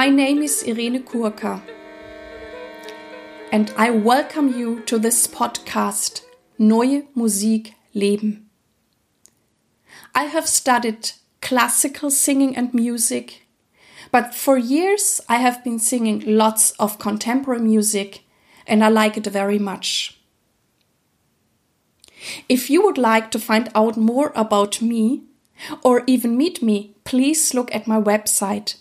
My name is Irene Kurka, and I welcome you to this podcast, Neue Musik Leben. I have studied classical singing and music, but for years I have been singing lots of contemporary music, and I like it very much. If you would like to find out more about me, or even meet me, please look at my website,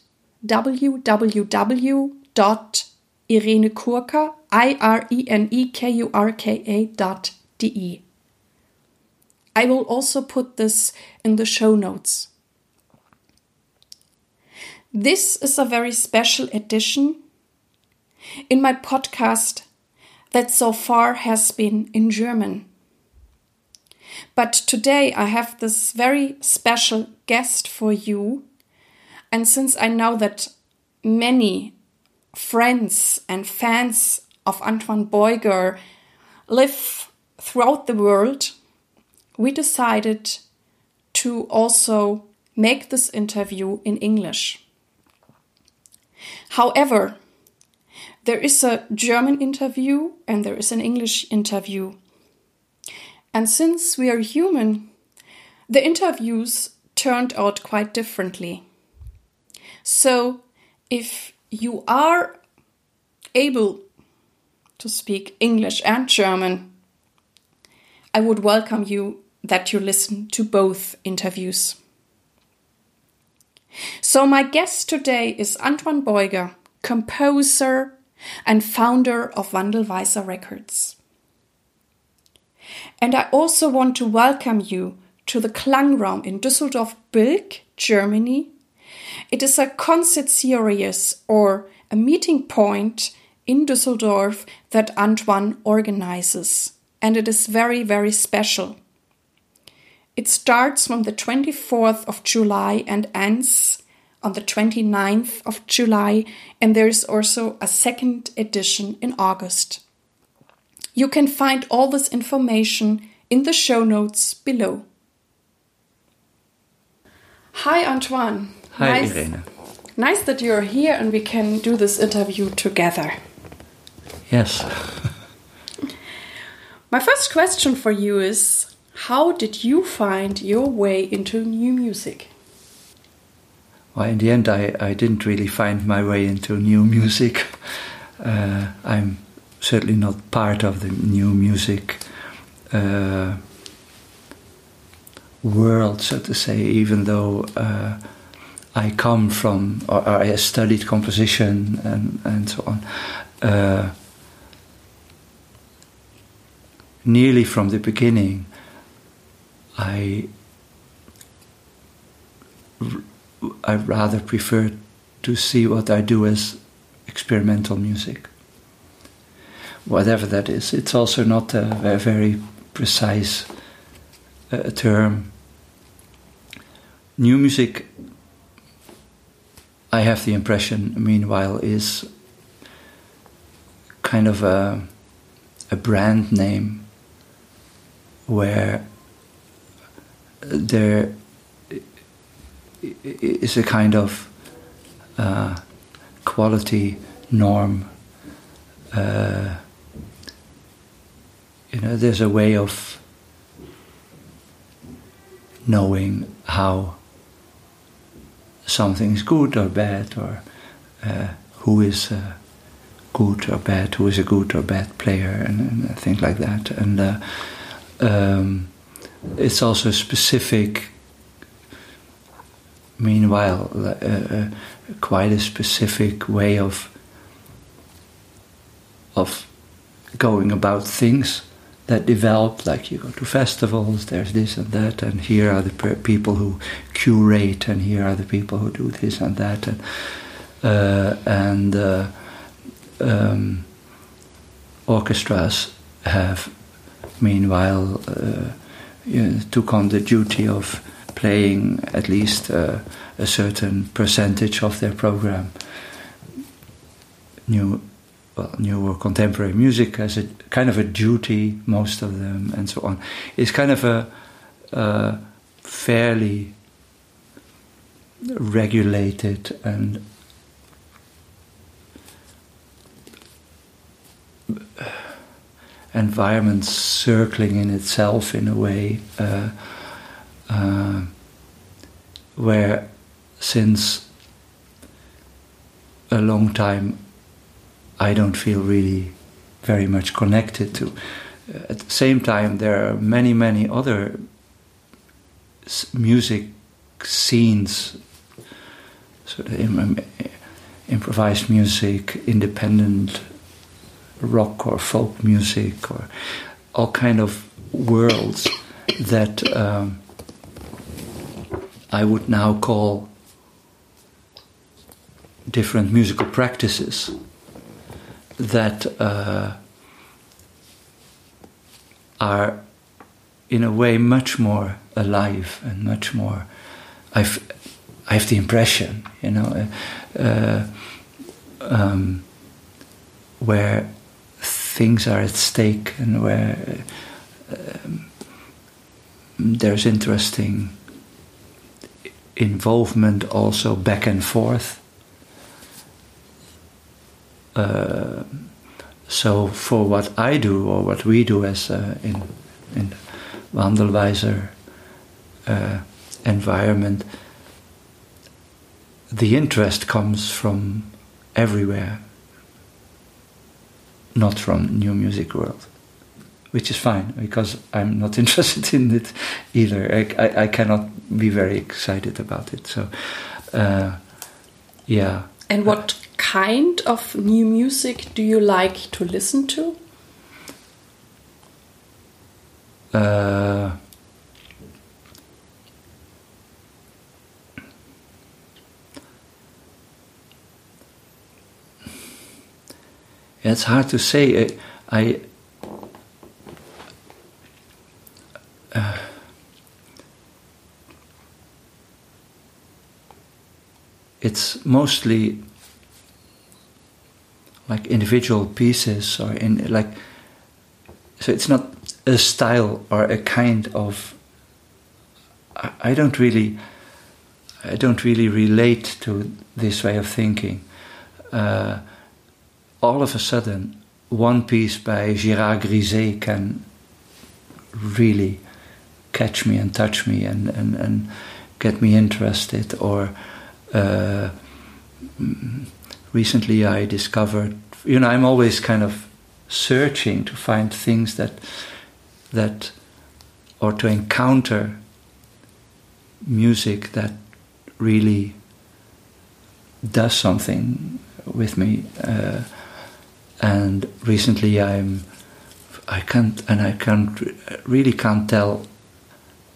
www.irenekurka.de. I will also put this in the show notes. This is a very special edition in my podcast that so far has been in German. But today I have this very special guest for you. And since I know that many friends and fans of Antoine Beuger live throughout the world, we decided to also make this interview in English. However, there is a German interview and there is an English interview. And since we are human, the interviews turned out quite differently. So, if you are able to speak English and German, I would welcome you that you listen to both interviews. So, my guest today is Antoine Beuger, composer and founder of Wandelweiser Records. And I also want to welcome you to the Klangraum in Düsseldorf-Bilk, Germany. It is a concert series or a meeting point in Düsseldorf that Antoine organizes, and it is very, very special. It starts from the 24th of July and ends on the 29th of July, and there is also a second edition in August. You can find all this information in the show notes below. Hi, Antoine. Hi, Irene. Nice that you're here and we can do this interview together. Yes. My first question for you is, how did you find your way into new music? Well, in the end, I didn't really find my way into new music. I'm certainly not part of the new music world, so to say, even though I come from, or I studied composition and so on, nearly from the beginning. I rather prefer to see what I do as experimental music, whatever that is. It's also not a very precise term. New music, I have the impression, meanwhile, is kind of a brand name where there is a kind of quality norm. There's a way of knowing how something's good or bad, or who is good or bad, who is a good or bad player, and things like that. And it's also specific, meanwhile, quite a specific way of going about things that develop, like you go to festivals, there's this and that, and here are the people who curate, and here are the people who do this and that, and orchestras have, meanwhile, took on the duty of playing at least a certain percentage of their program. New or contemporary music as a kind of a duty, most of them, and so on. It's kind of a fairly regulated and environment circling in itself in a way, where since a long time I don't feel really very much connected to. At the same time, there are many, many other music scenes, sort of improvised music, independent rock or folk music, or all kind of worlds that I would now call different musical practices that are in a way much more alive and much more, I have the impression, you know, where things are at stake and where there's interesting involvement also back and forth. So for what I do or what we do as in Wandelweiser environment, the interest comes from everywhere, not from new music world, which is fine because I'm not interested in it either. I cannot be very excited about it. So, yeah. And what kind of new music do you like to listen to? It's hard to say. It's mostly like individual pieces, or in like. So it's not a style or a kind of. I don't really relate to this way of thinking. All of a sudden, one piece by Gérard Grisey can really catch me and touch me and get me interested. Or recently I discovered, you know, I'm always kind of searching to find things that or to encounter music that really does something with me. And recently, I can't tell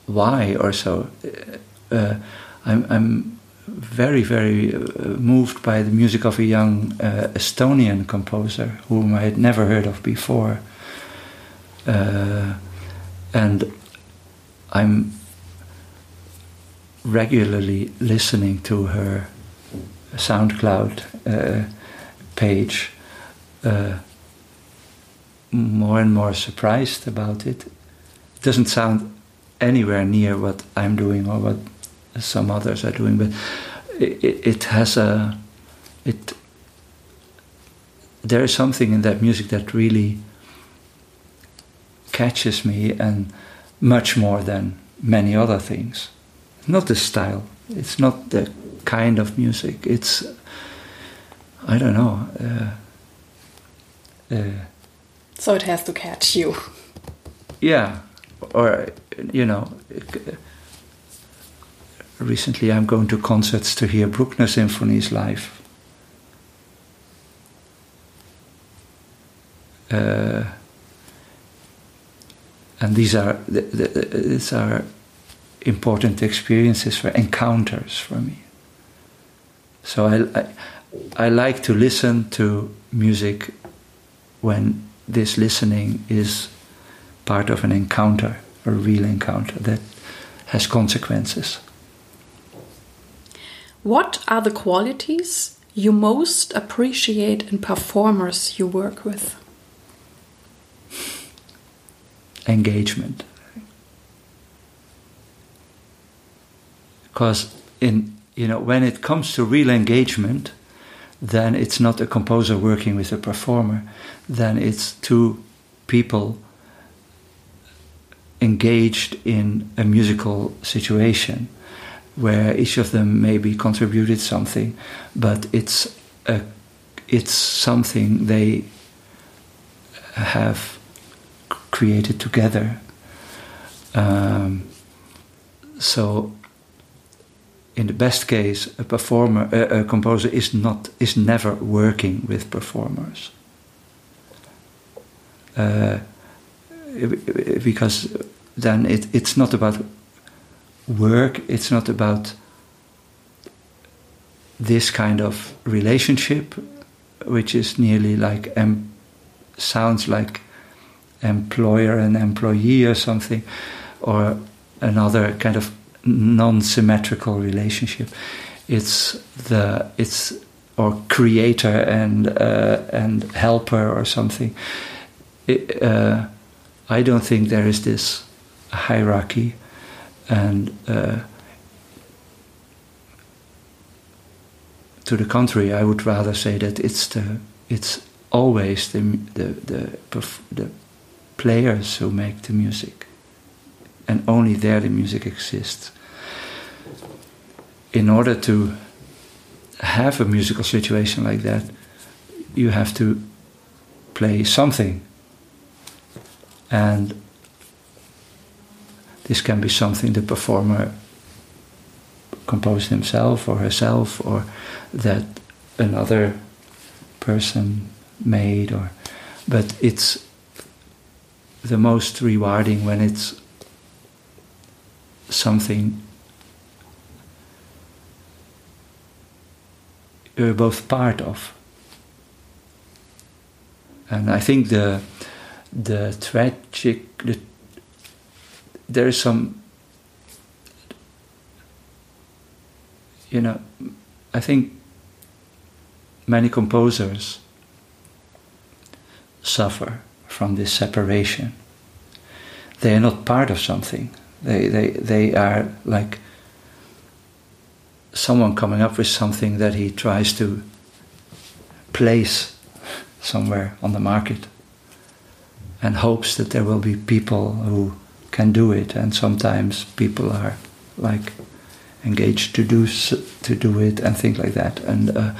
why or so. I'm very, very moved by the music of a young Estonian composer whom I had never heard of before, and I'm regularly listening to her SoundCloud page. More and more surprised about it. It doesn't sound anywhere near what I'm doing or what some others are doing, but it has a. It. There is something in that music that really catches me, and much more than many other things. Not the style. It's not the kind of music. It's. I don't know. So it has to catch you. Yeah, or, you know, recently I'm going to concerts to hear Bruckner symphonies live. And these are important experiences for encounters for me. So I like to listen to music when this listening is part of an encounter, a real encounter that has consequences. What are the qualities you most appreciate in performers you work with? Engagement. Because when it comes to real engagement, then it's not a composer working with a performer. Then it's two people engaged in a musical situation where each of them maybe contributed something, but it's something they have created together. So in the best case, a composer is never working with performers, because then it's not about work, it's not about this kind of relationship, which is nearly like sounds like employer and employee or something, or another kind of non-symmetrical relationship. It's creator and helper or something. I don't think there is this hierarchy, and to the contrary, I would rather say that it's always the players who make the music, and only there the music exists. In order to have a musical situation like that, you have to play something, and this can be something the performer composed himself or herself, or that another person made, but it's the most rewarding when it's something you're both part of. And I think there is some, I think many composers suffer from this separation. They are not part of something. They are like someone coming up with something that he tries to place somewhere on the market and hopes that there will be people who can do it, and sometimes people are like engaged to do it and things like that, and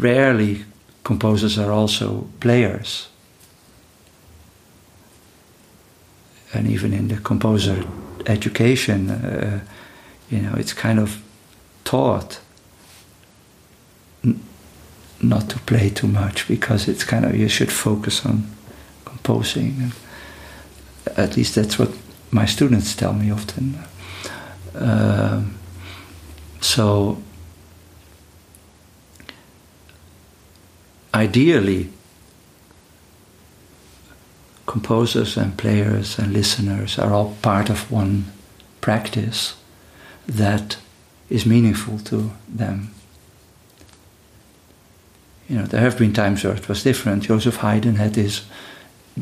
rarely composers are also players. And even in the composer education, it's kind of taught not to play too much, because it's kind of, you should focus on composing. And at least that's what my students tell me often. So ideally, composers and players and listeners are all part of one practice that is meaningful to them. There have been times where it was different. Joseph Haydn had his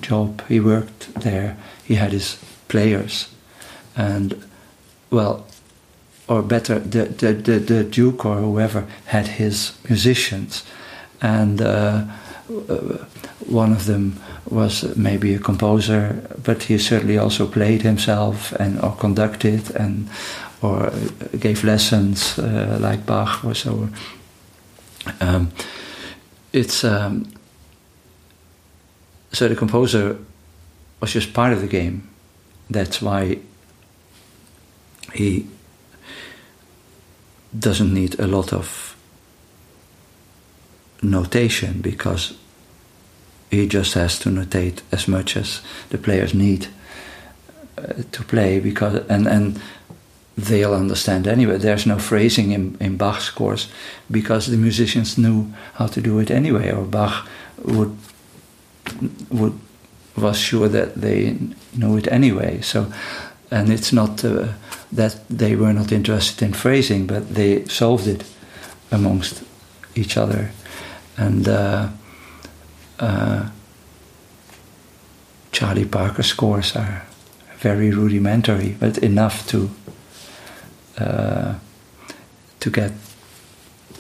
job, he worked there, he had his players, and or better, the Duke or whoever had his musicians, and one of them was maybe a composer, but he certainly also played himself or conducted or gave lessons like Bach or so. So the composer was just part of the game. That's why he doesn't need a lot of notation, because he just has to notate as much as the players need to play, because and they'll understand anyway. There's no phrasing in Bach's scores, because the musicians knew how to do it anyway, or Bach was sure that they knew it anyway. So, and it's not that they were not interested in phrasing, but they solved it amongst each other. And Charlie Parker's scores are very rudimentary, but enough to get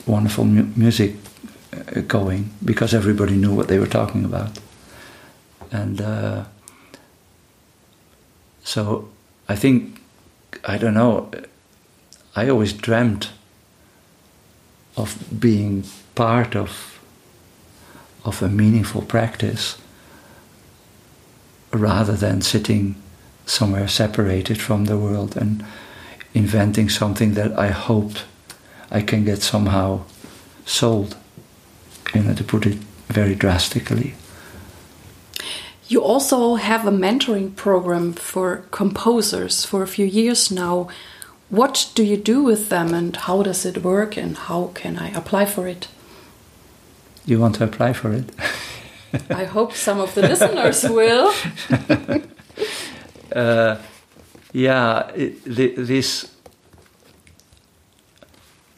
wonderful music going because everybody knew what they were talking about. And so I think, I don't know, I always dreamt of being part of a meaningful practice rather than sitting somewhere separated from the world and inventing something that I hoped I can get somehow sold, you know, to put it very drastically. You also have a mentoring program for composers for a few years now. What do you do with them and how does it work and how can I apply for it? You want to apply for it? I hope some of the listeners will.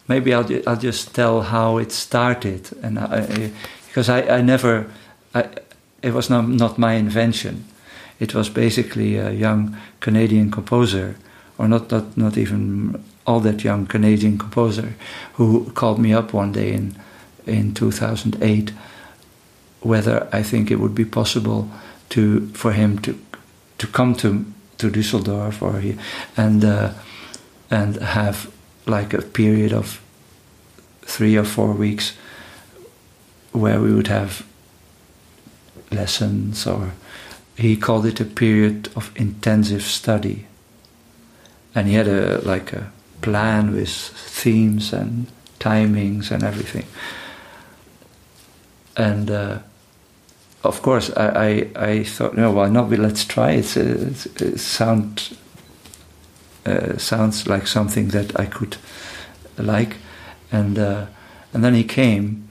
Maybe I'll just tell how it started, and because it was not my invention. It was basically a young Canadian composer, or not even all that young Canadian composer, who called me up one day in 2008, whether I think it would be possible for him to come to Düsseldorf and have like a period of 3 or 4 weeks where we would have lessons, or he called it a period of intensive study. And he had a plan with themes and timings and everything. And of course, I thought, no, why not? Let's try it. It sounds like something that I could like. And then he came,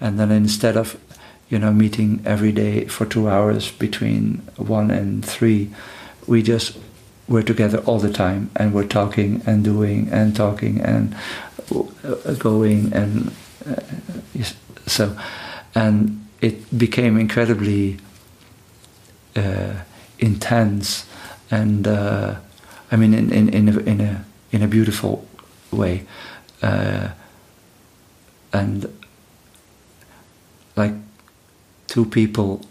and then instead of, you know, meeting every day for 2 hours between 1 and 3, we just were together all the time and were talking and doing and talking and going and so. And it became incredibly intense, and I mean, in a beautiful way, and like 2 people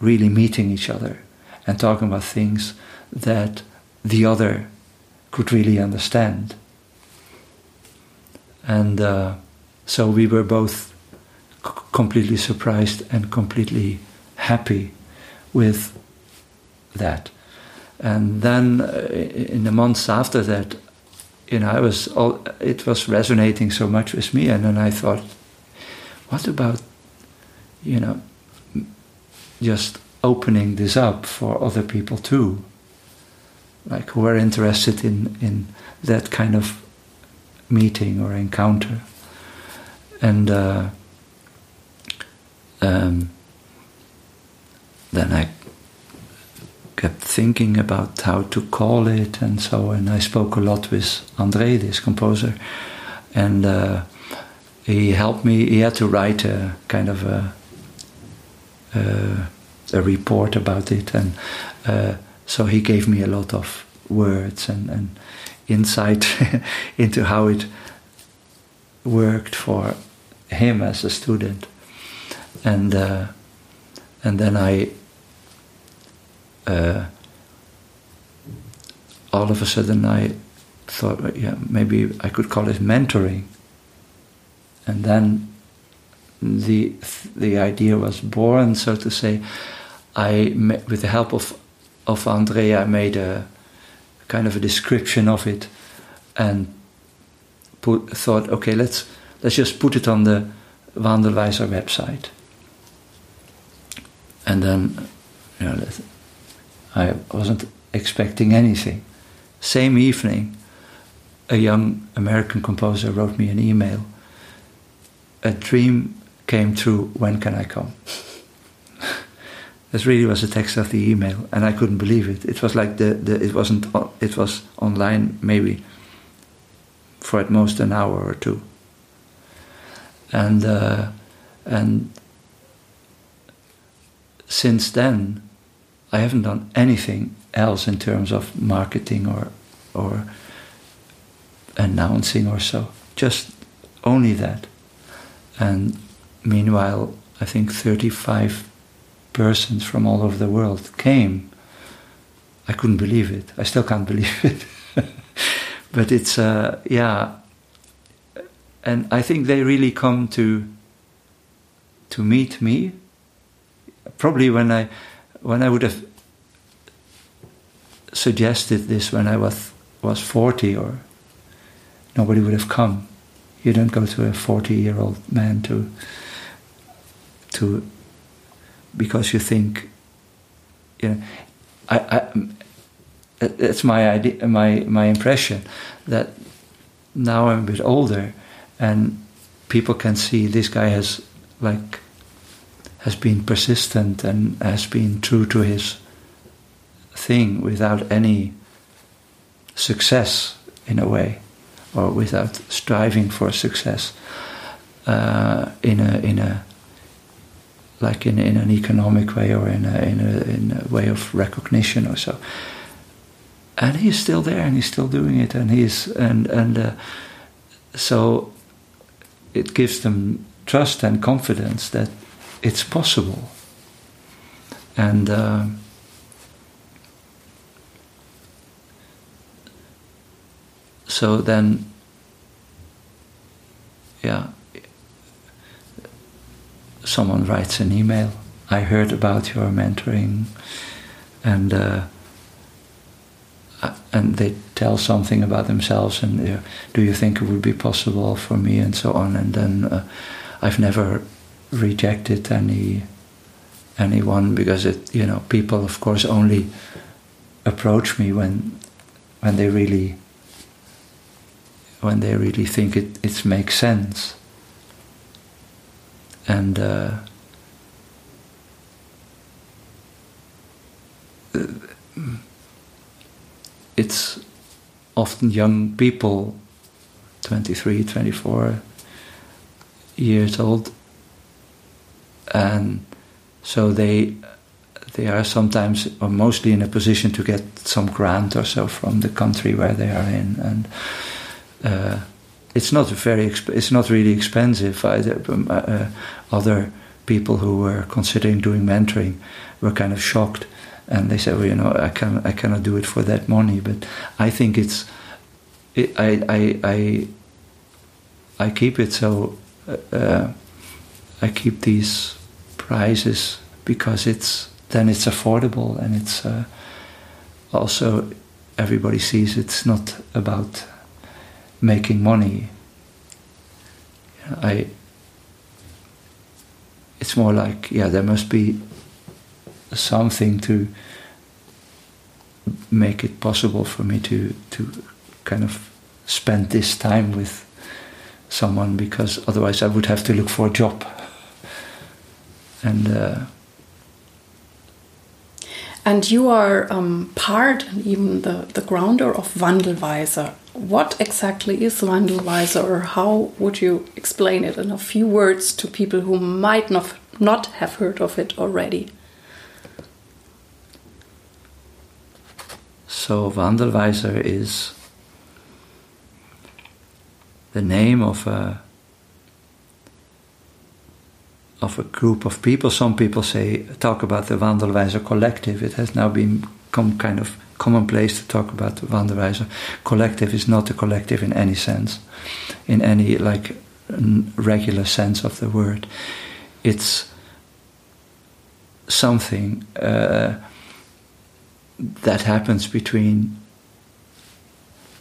really meeting each other and talking about things that the other could really understand. And so we were both completely surprised and completely happy with that. And then in the months after that, you know, it was resonating so much with me, and then I thought, what about, you know, just opening this up for other people too, like who are interested in that kind of meeting or encounter. And then I kept thinking about how to call it, and so, and I spoke a lot with André, this composer, and he helped me. He had to write a kind of a report about it, and so he gave me a lot of words and insight into how it worked for him as a student. And then I all of a sudden I thought, yeah, maybe I could call it mentoring. And then the idea was born, so to say. With the help of André, I made a kind of a description of it, and thought, okay, let's just put it on the Wandelweiser website. And then, you know, I wasn't expecting anything. Same evening, a young American composer wrote me an email. A dream came true, when can I come? This really was the text of the email, and I couldn't believe it. It was like it was online maybe for at most an hour or two. And since then, I haven't done anything else in terms of marketing or announcing or so. Just only that. And meanwhile, I think 35 persons from all over the world came. I couldn't believe it. I still can't believe it. But it's, yeah. And I think they really come to meet me. Probably when I would have suggested this when I was 40, or nobody would have come. You don't go to a 40-year-old man to because you think, you know, it's my idea, my impression that now I'm a bit older and people can see this guy has been persistent and has been true to his thing without any success in a way, or without striving for success in an economic way, or in a way of recognition or so. And he's still there, and he's still doing it, and so it gives them trust and confidence that it's possible. And so then, yeah, someone writes an email, I heard about your mentoring, and they tell something about themselves, and do you think it would be possible for me, and so on. And then I've never rejected anyone, because it, you know, people of course only approach me when they really think it makes sense. And it's often young people, 23, 24 years old, and so they are sometimes, or mostly, in a position to get some grant or so from the country where they are in, and it's not it's not really expensive either. Other people who were considering doing mentoring were kind of shocked, and they said, "Well, you know, I cannot do it for that money." But I think I keep it so. I keep these prizes because it's affordable, and it's also everybody sees it's not about making money. It's more like, yeah, there must be something to make it possible for me to kind of spend this time with someone, because otherwise I would have to look for a job. And you are part, even the grounder of Wandelweiser. What exactly is Wandelweiser, or how would you explain it in a few words to people who might not have heard of it already? So Wandelweiser is the name of a group of people. Some people talk about the Wandelweiser collective. It has now become kind of commonplace to talk about the Wandelweiser collective. Is not a collective in any sense, in any like regular sense of the word. It's something that happens between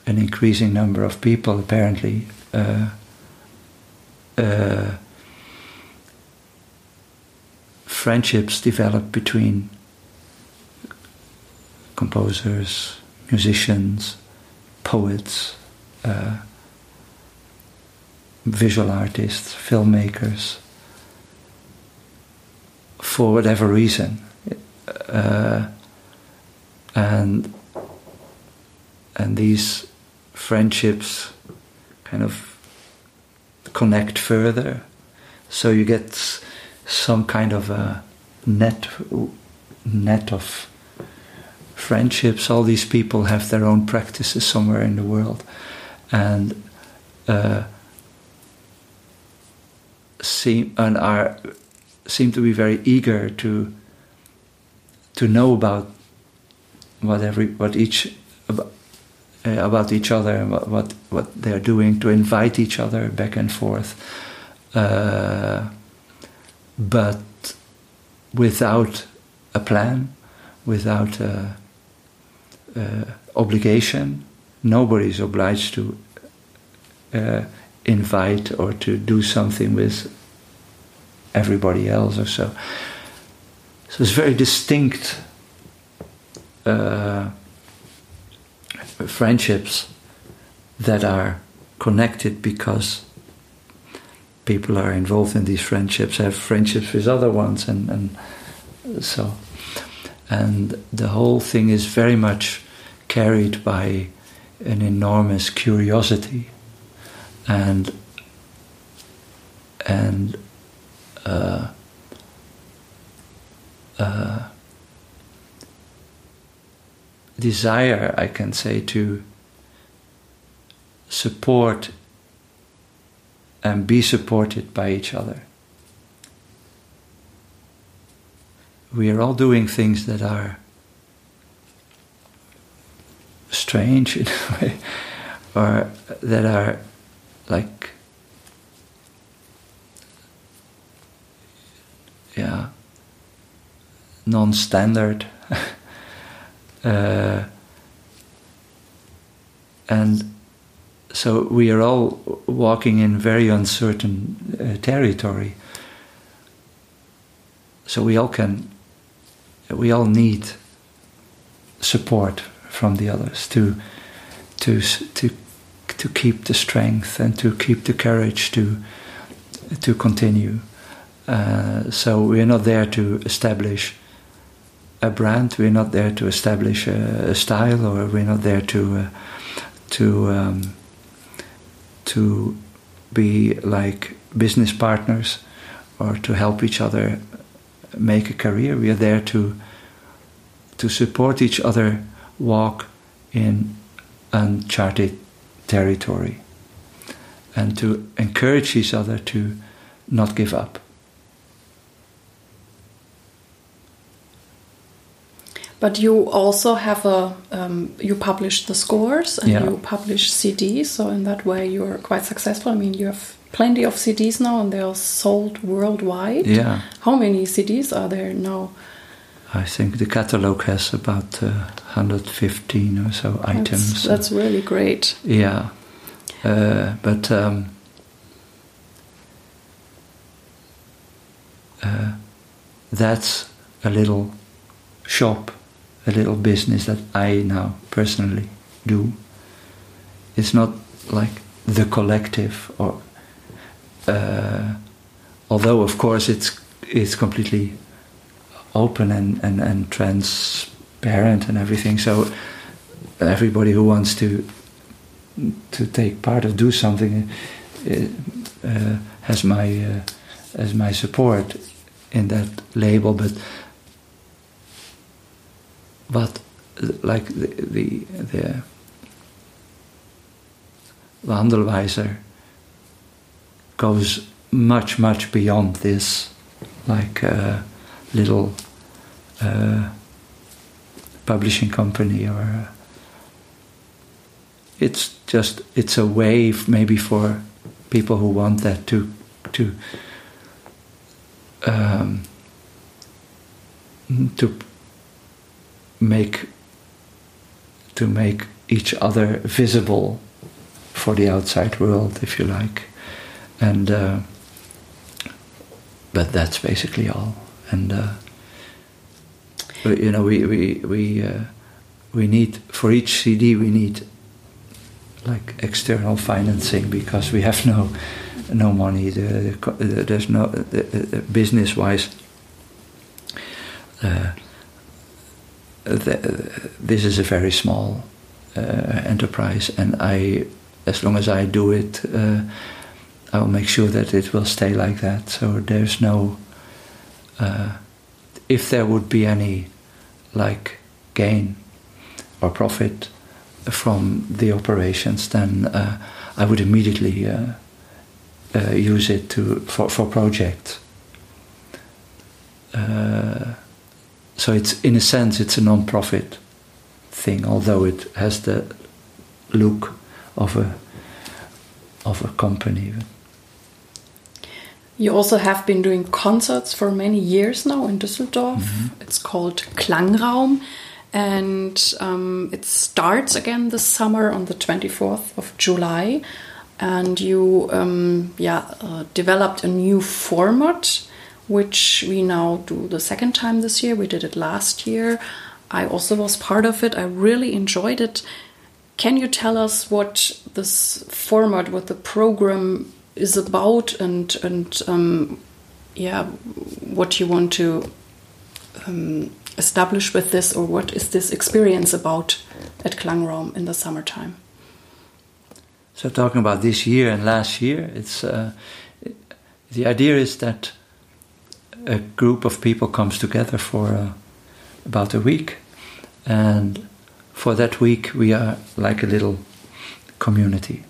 an increasing number of people, apparently. Friendships develop between composers, musicians, poets, visual artists, filmmakers, for whatever reason. And these friendships kind of connect further, so you get some kind of a net of friendships. All these people have their own practices somewhere in the world, and seem to be very eager to know about each other, what they are doing, to invite each other back and forth, but without a plan, without obligation. Nobody's obliged to invite or to do something with everybody else or so. So it's very distinct friendships that are connected because people are involved in these friendships, have friendships with other ones, and so. And the whole thing is very much carried by an enormous curiosity and desire, I can say, to support and be supported by each other. We are all doing things that are strange in a way, or that are like, yeah, non-standard. And so we are all walking in very uncertain territory. So we all need support from the others to keep the strength and to keep the courage to continue. So we're not there to establish a brand. We're not there to establish a style, or we're not there to be like business partners or to help each other make a career. We are there to support each other walk in uncharted territory, and to encourage each other to not give up. But you also have you publish the scores and you publish CDs, so in that way you're quite successful. I mean, you have plenty of CDs now and they are sold worldwide. Yeah. How many CDs are there now? I think the catalog has about 115 or so items. That's really great. Yeah. But that's a little shop, a little business that I now personally do. It's not like the collective, or although of course it's completely open and transparent and everything, so everybody who wants to take part or do something has my support in that label. But like the Wandelweiser goes much beyond this, like little publishing company, or it's a way maybe for people who want that to make each other visible for the outside world, if you like, and but that's basically all. We need, for each CD we need like external financing, because we have no money. There's no business wise. This is a very small enterprise, and as long as I do it, I'll make sure that it will stay like that. So there's no. If there would be any like gain or profit from the operations, then I would immediately use it for projects. So it's, in a sense, it's a non-profit thing, although it has the look of a company. You also have been doing concerts for many years now in Düsseldorf. Mm-hmm. It's called Klangraum, and it starts again this summer on the 24th of July. And you developed a new format, which we now do the second time this year. We did it last year. I also was part of it. I really enjoyed it. Can you tell us what this format, what the program is about, and what you want to establish with this, or what is this experience about at Klangraum in the summertime? So talking about this year and last year, it's the idea is that a group of people comes together for about a week, and for that week we are like a little community.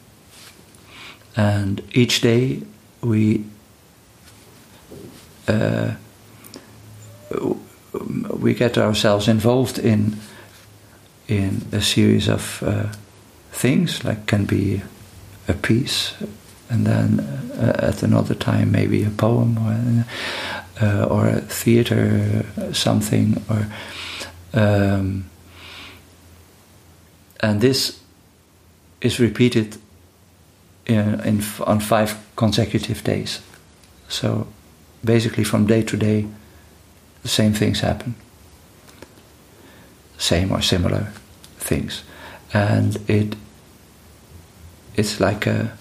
And each day we get ourselves involved in a series of things, like can be a piece, and then at another time maybe a poem or a theater something, or and this is repeated on 5 consecutive days. So basically from day to day the same things happen, same or similar things, and it's like a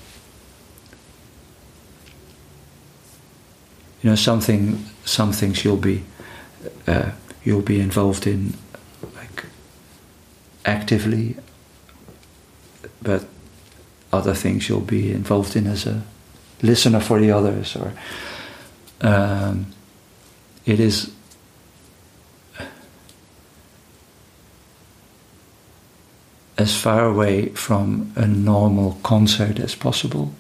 some things you'll be involved in, like actively, but other things you'll be involved in as a listener for the others. Or it is as far away from a normal concert as possible.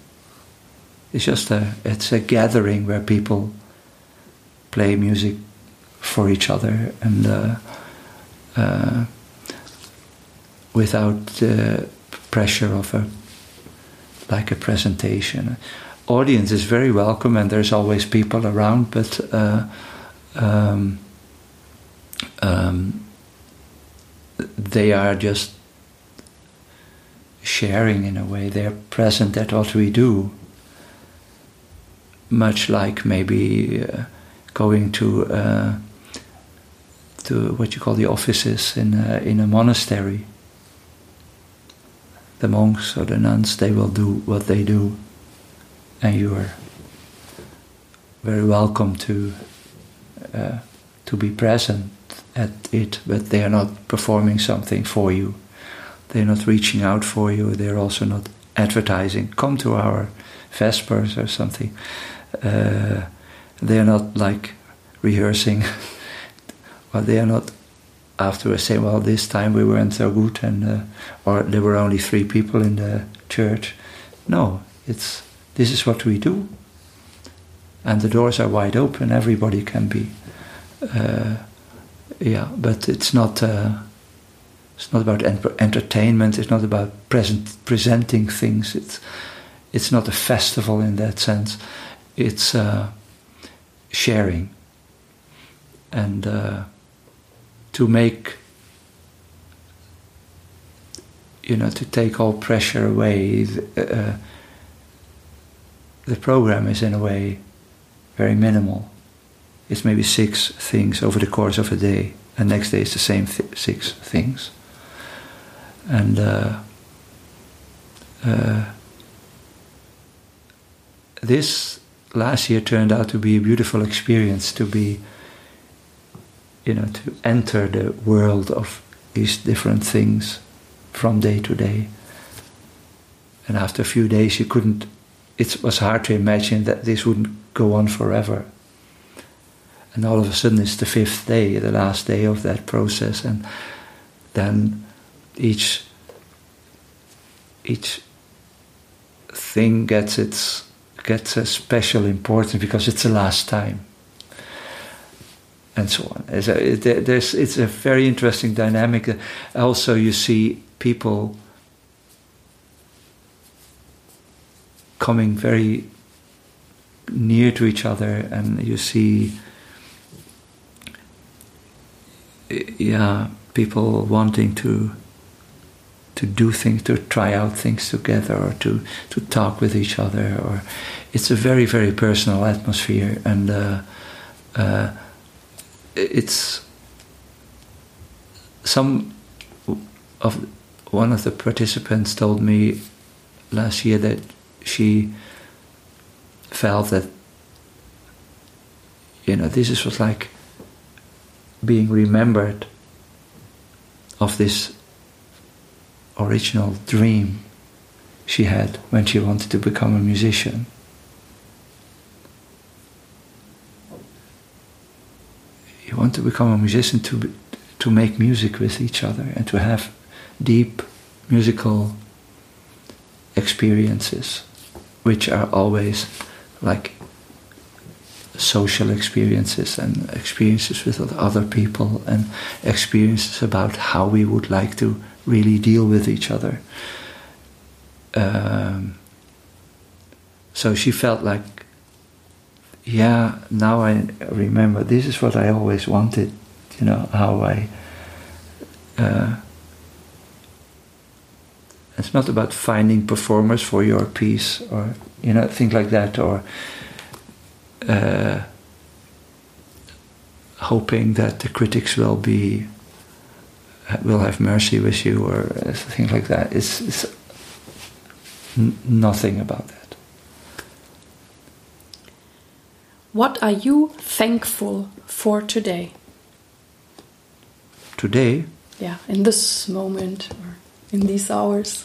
It's just a gathering where people play music for each other, and without the pressure of a presentation. Audience is very welcome, and there's always people around, but they are just sharing in a way. They're present at what we do. Much like maybe going to what you call the offices in a monastery. The monks or the nuns, they will do what they do, and you are very welcome to be present at it. But they are not performing something for you. They're not reaching out for you. They're also not advertising, come to our Vespers or something. They're not like rehearsing. Well, they are not afterwards saying, well, this time we weren't so good, and or there were only 3 people in the church. No, this is what we do, and the doors are wide open. Everybody can be. But it's not. It's not about entertainment. It's not about presenting things. It's not a festival in that sense. It's sharing, and to make, to take all pressure away. The program is in a way very minimal. It's maybe 6 things over the course of a day, and next day it's the same 6 things, and. This last year turned out to be a beautiful experience, to be, to enter the world of these different things from day to day. And after a few days, it was hard to imagine that this wouldn't go on forever. And all of a sudden it's the 5th day, the last day of that process, and then each thing gets its gets a special importance because it's the last time, and so on. So it's a very interesting dynamic. Also, you see people coming very near to each other, and you see, yeah, people wanting to do things, to try out things together, or to talk with each other. Or it's a very, very personal atmosphere, and it's one of the participants told me last year that she felt that, you know, this is what's like being remembered of this original dream she had when she wanted to become a musician. You want to become a musician to make music with each other and to have deep musical experiences, which are always like social experiences and experiences with other people and experiences about how we would like to really deal with each other. So she felt like, yeah, now I remember, this is what I always wanted, you know, how I... it's not about finding performers for your piece or, you know, things like that, or hoping that the critics will have mercy with you or things like that. It's nothing about that. What are you thankful for today? Today? Yeah, in this moment or in these hours.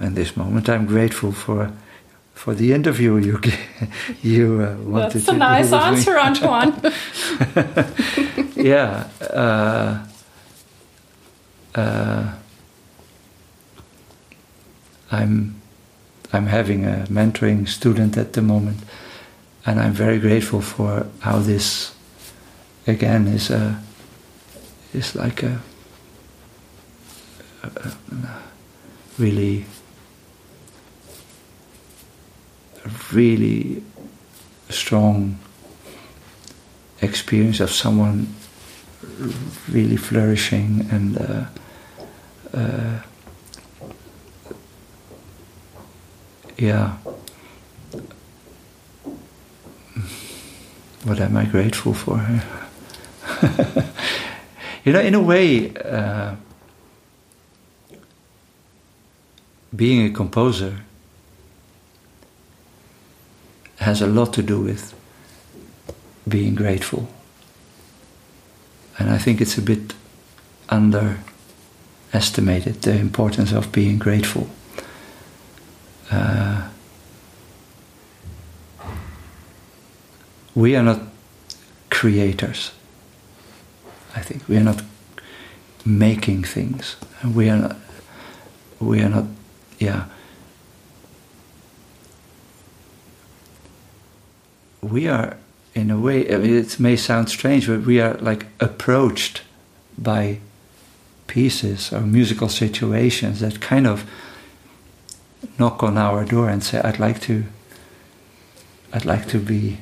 In this moment, I'm grateful for the interview you wanted to do. That's a nice answer, Antoine. Yeah. I'm having a mentoring student at the moment, and I'm very grateful for how this again is like a really, really strong experience of someone really flourishing and yeah. What am I grateful for? You know, in a way, being a composer has a lot to do with being grateful. And I think it's a bit underestimated, the importance of being grateful. We are not creators, I think. We are not making things. We are not, yeah. We are, in a way, I mean, it may sound strange, but we are like approached by pieces or musical situations that kind of knock on our door and say, I'd like to be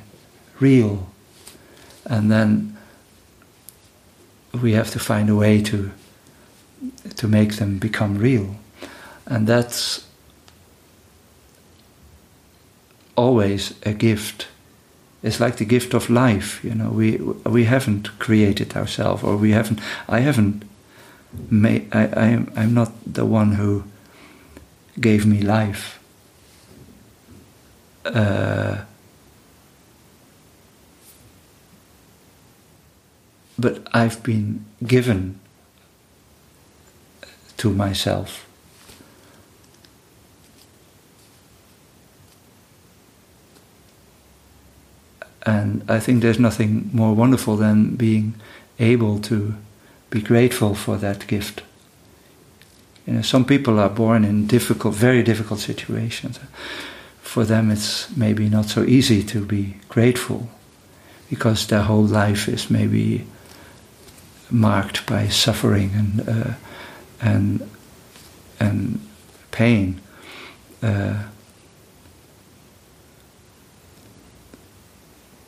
real. And then we have to find a way to make them become real. And that's always a gift. It's like the gift of life, you know. We haven't created ourselves, or we haven't. I haven't. I'm not the one who gave me life. But I've been given to myself. And I think there's nothing more wonderful than being able to be grateful for that gift. You know, some people are born in difficult, very difficult situations. For them it's maybe not so easy to be grateful because their whole life is maybe marked by suffering and pain.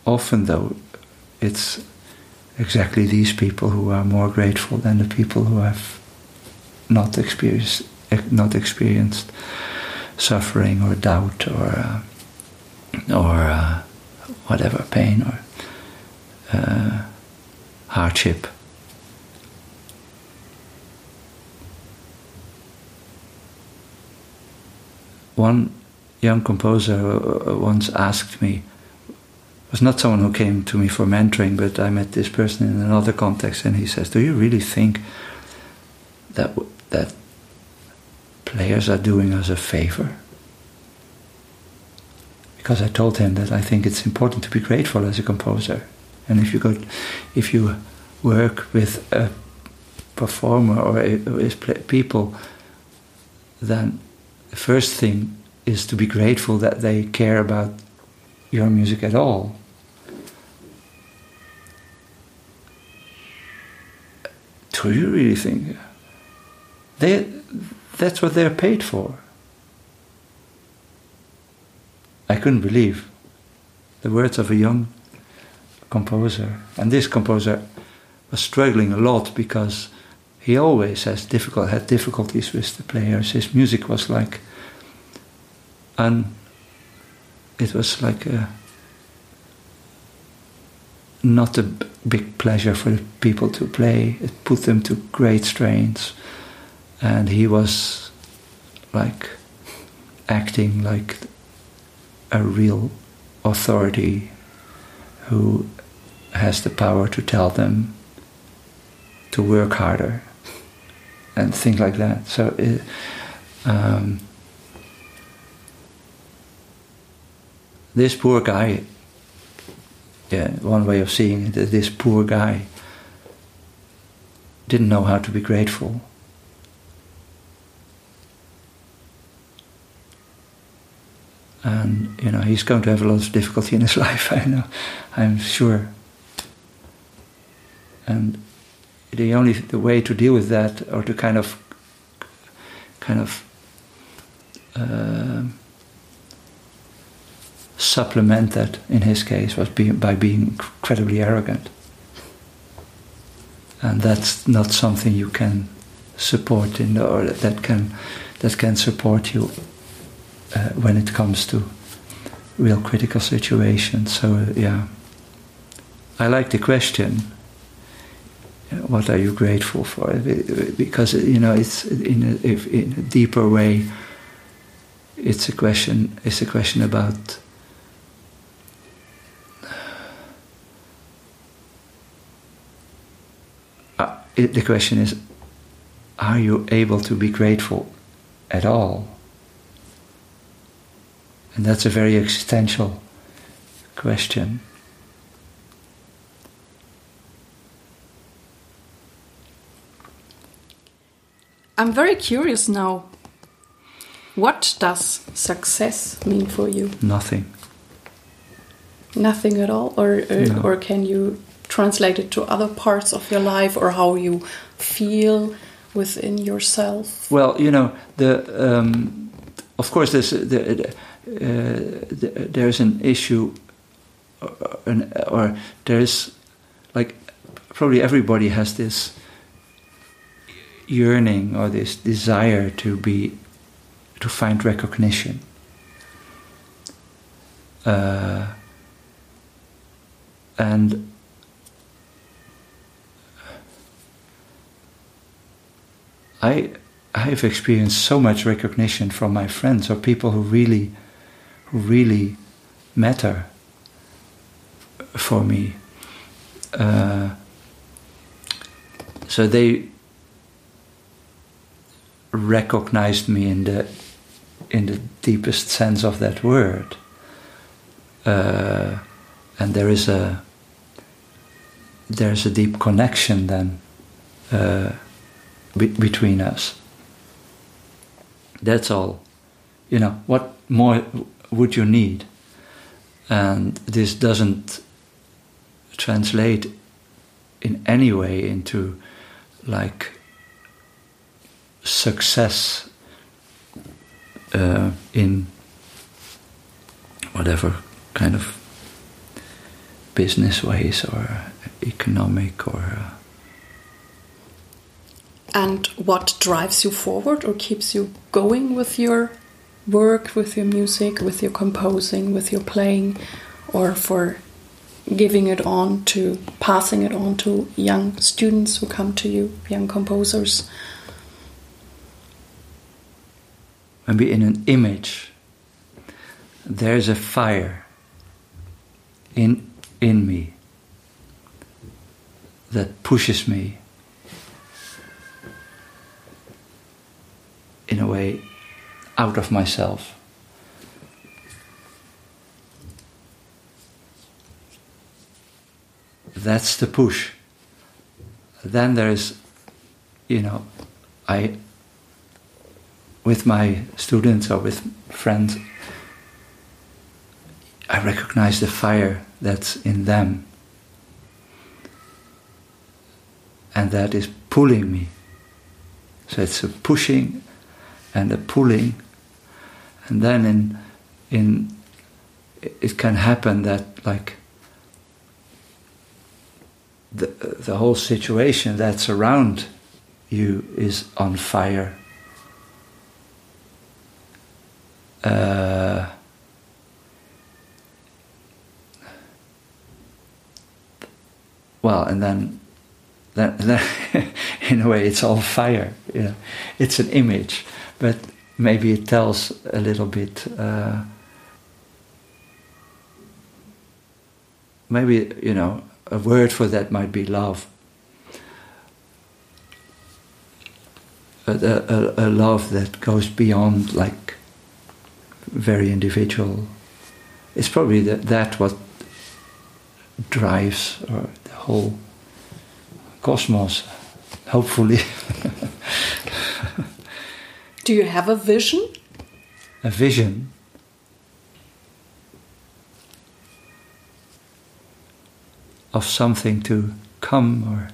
Often, though, it's exactly these people who are more grateful than the people who have not experienced suffering or doubt or whatever pain or hardship. One young composer once asked me, it was not someone who came to me for mentoring, but I met this person in another context, and he says, do you really think that players are doing us a favor? Because I told him that I think it's important to be grateful as a composer. And if you work with a performer or with people, then the first thing is to be grateful that they care about your music at all. Do you really think that's what they're paid for? I couldn't believe the words of a young composer. And this composer was struggling a lot because he always had difficulties with the players. His music was like, not a big pleasure for the people to play. It put them to great strains, and he was like acting like a real authority who has the power to tell them to work harder. And things like that. So this poor guy, yeah, one way of seeing it, this poor guy didn't know how to be grateful. And, you know, he's going to have a lot of difficulty in his life, I know, I'm sure. And the way to deal with that, or to kind of supplement that, in his case, was by being incredibly arrogant. And that's not something you can support or that can support you when it comes to real critical situations. So yeah, I like the question. What are you grateful for? Because, you know, it's in a deeper way. It's a question. It's a question about the question is: are you able to be grateful at all? And that's a very existential question. I'm very curious now. What does success mean for you? Nothing. Nothing at all? No. Or can you translate it to other parts of your life or how you feel within yourself? Well, you know, of course there's an issue, or there's, like, probably everybody has this yearning or this desire to find recognition. And I've experienced so much recognition from my friends or people who really matter for me. So they recognized me in the deepest sense of that word, and there's a deep connection then between us. That's all. You know, what more would you need? And this doesn't translate in any way into like success in whatever kind of business ways or economic or... And what drives you forward or keeps you going with your work, with your music, with your composing, with your playing, or for giving it on to, passing it on to young students who come to you, young composers? Maybe in an image, there's a fire in me that pushes me in a way out of myself. That's the push. Then there is, you know, I, with my students or with friends, I recognize the fire that's in them. And that is pulling me. So it's a pushing and a pulling. And then in it can happen that like the whole situation that's around you is on fire. Well, and then in a way, it's all fire. You know? It's an image, but maybe it tells a little bit. Maybe, you know, a word for that might be love. A love that goes beyond, like, very individual. It's probably that what drives or the whole cosmos, hopefully. Do you have a vision? A vision? Of something to come or...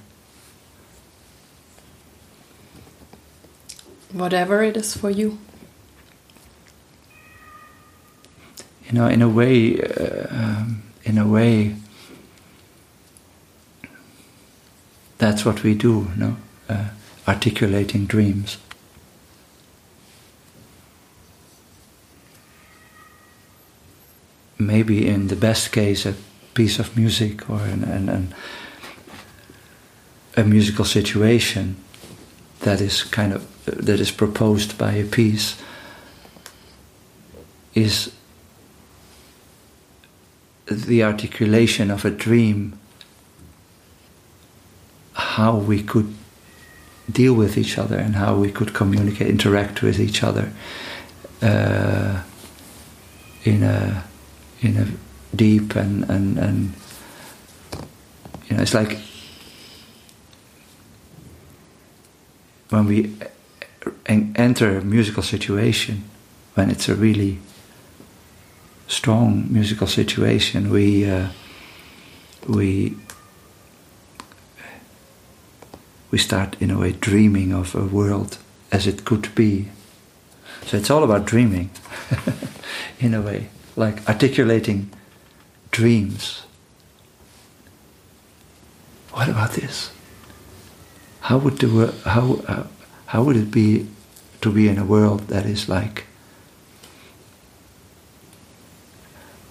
Whatever it is for you. You know, in a way... that's what we do, no? Articulating dreams. Maybe in the best case, a piece of music or a musical situation that is kind of that is proposed by a piece is the articulation of a dream. How we could deal with each other and how we could communicate, interact with each other in a deep and you know, it's like when we enter a musical situation, when it's a really strong musical situation, we start, in a way, dreaming of a world as it could be. So it's all about dreaming, in a way, like articulating dreams. What about this? How would it be to be in a world that is like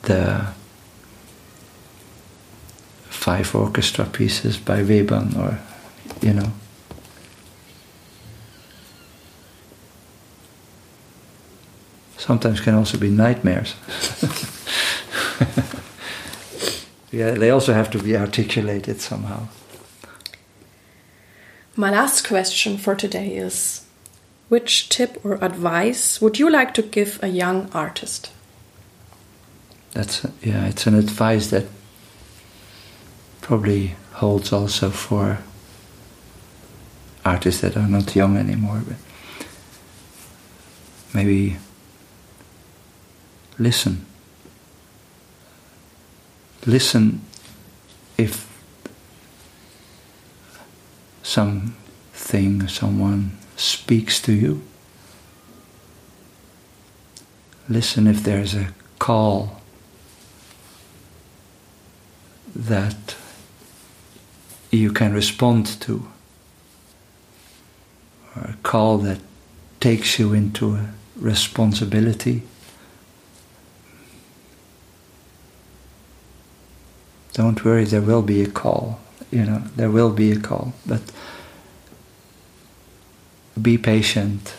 the 5 orchestra pieces by Webern, or you know, sometimes can also be nightmares. Yeah, they also have to be articulated somehow. My last question for today is, which tip or advice would you like to give a young artist? It's an advice that probably holds also for artists that are not young anymore, but maybe listen. Listen if something, someone speaks to you. Listen if there's a call that you can respond to, or a call that takes you into a responsibility. Don't worry, there will be a call, you know, there will be a call, but be patient.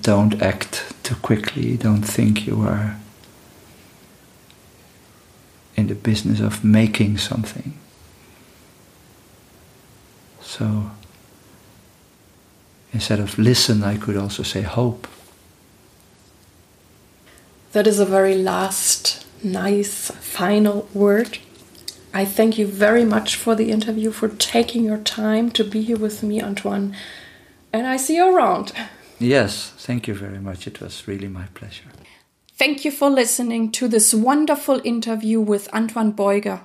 Don't act too quickly, don't think you are in the business of making something. So, instead of listen, I could also say hope. That is a very last, nice, final word. I thank you very much for the interview, for taking your time to be here with me, Antoine. And I see you around. Yes, thank you very much. It was really my pleasure. Thank you for listening to this wonderful interview with Antoine Beuger.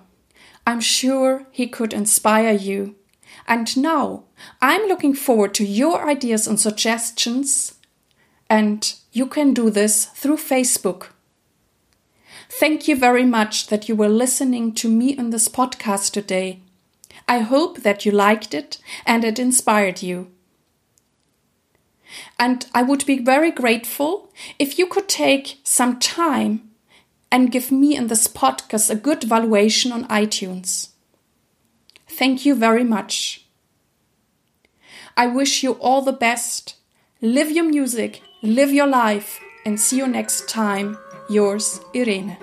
I'm sure he could inspire you. And now, I'm looking forward to your ideas and suggestions. And you can do this through Facebook. Thank you very much that you were listening to me in this podcast today. I hope that you liked it and it inspired you. And I would be very grateful if you could take some time and give me in this podcast a good valuation on iTunes. Thank you very much. I wish you all the best. Live your music, live your life, and see you next time. Yours, Irene.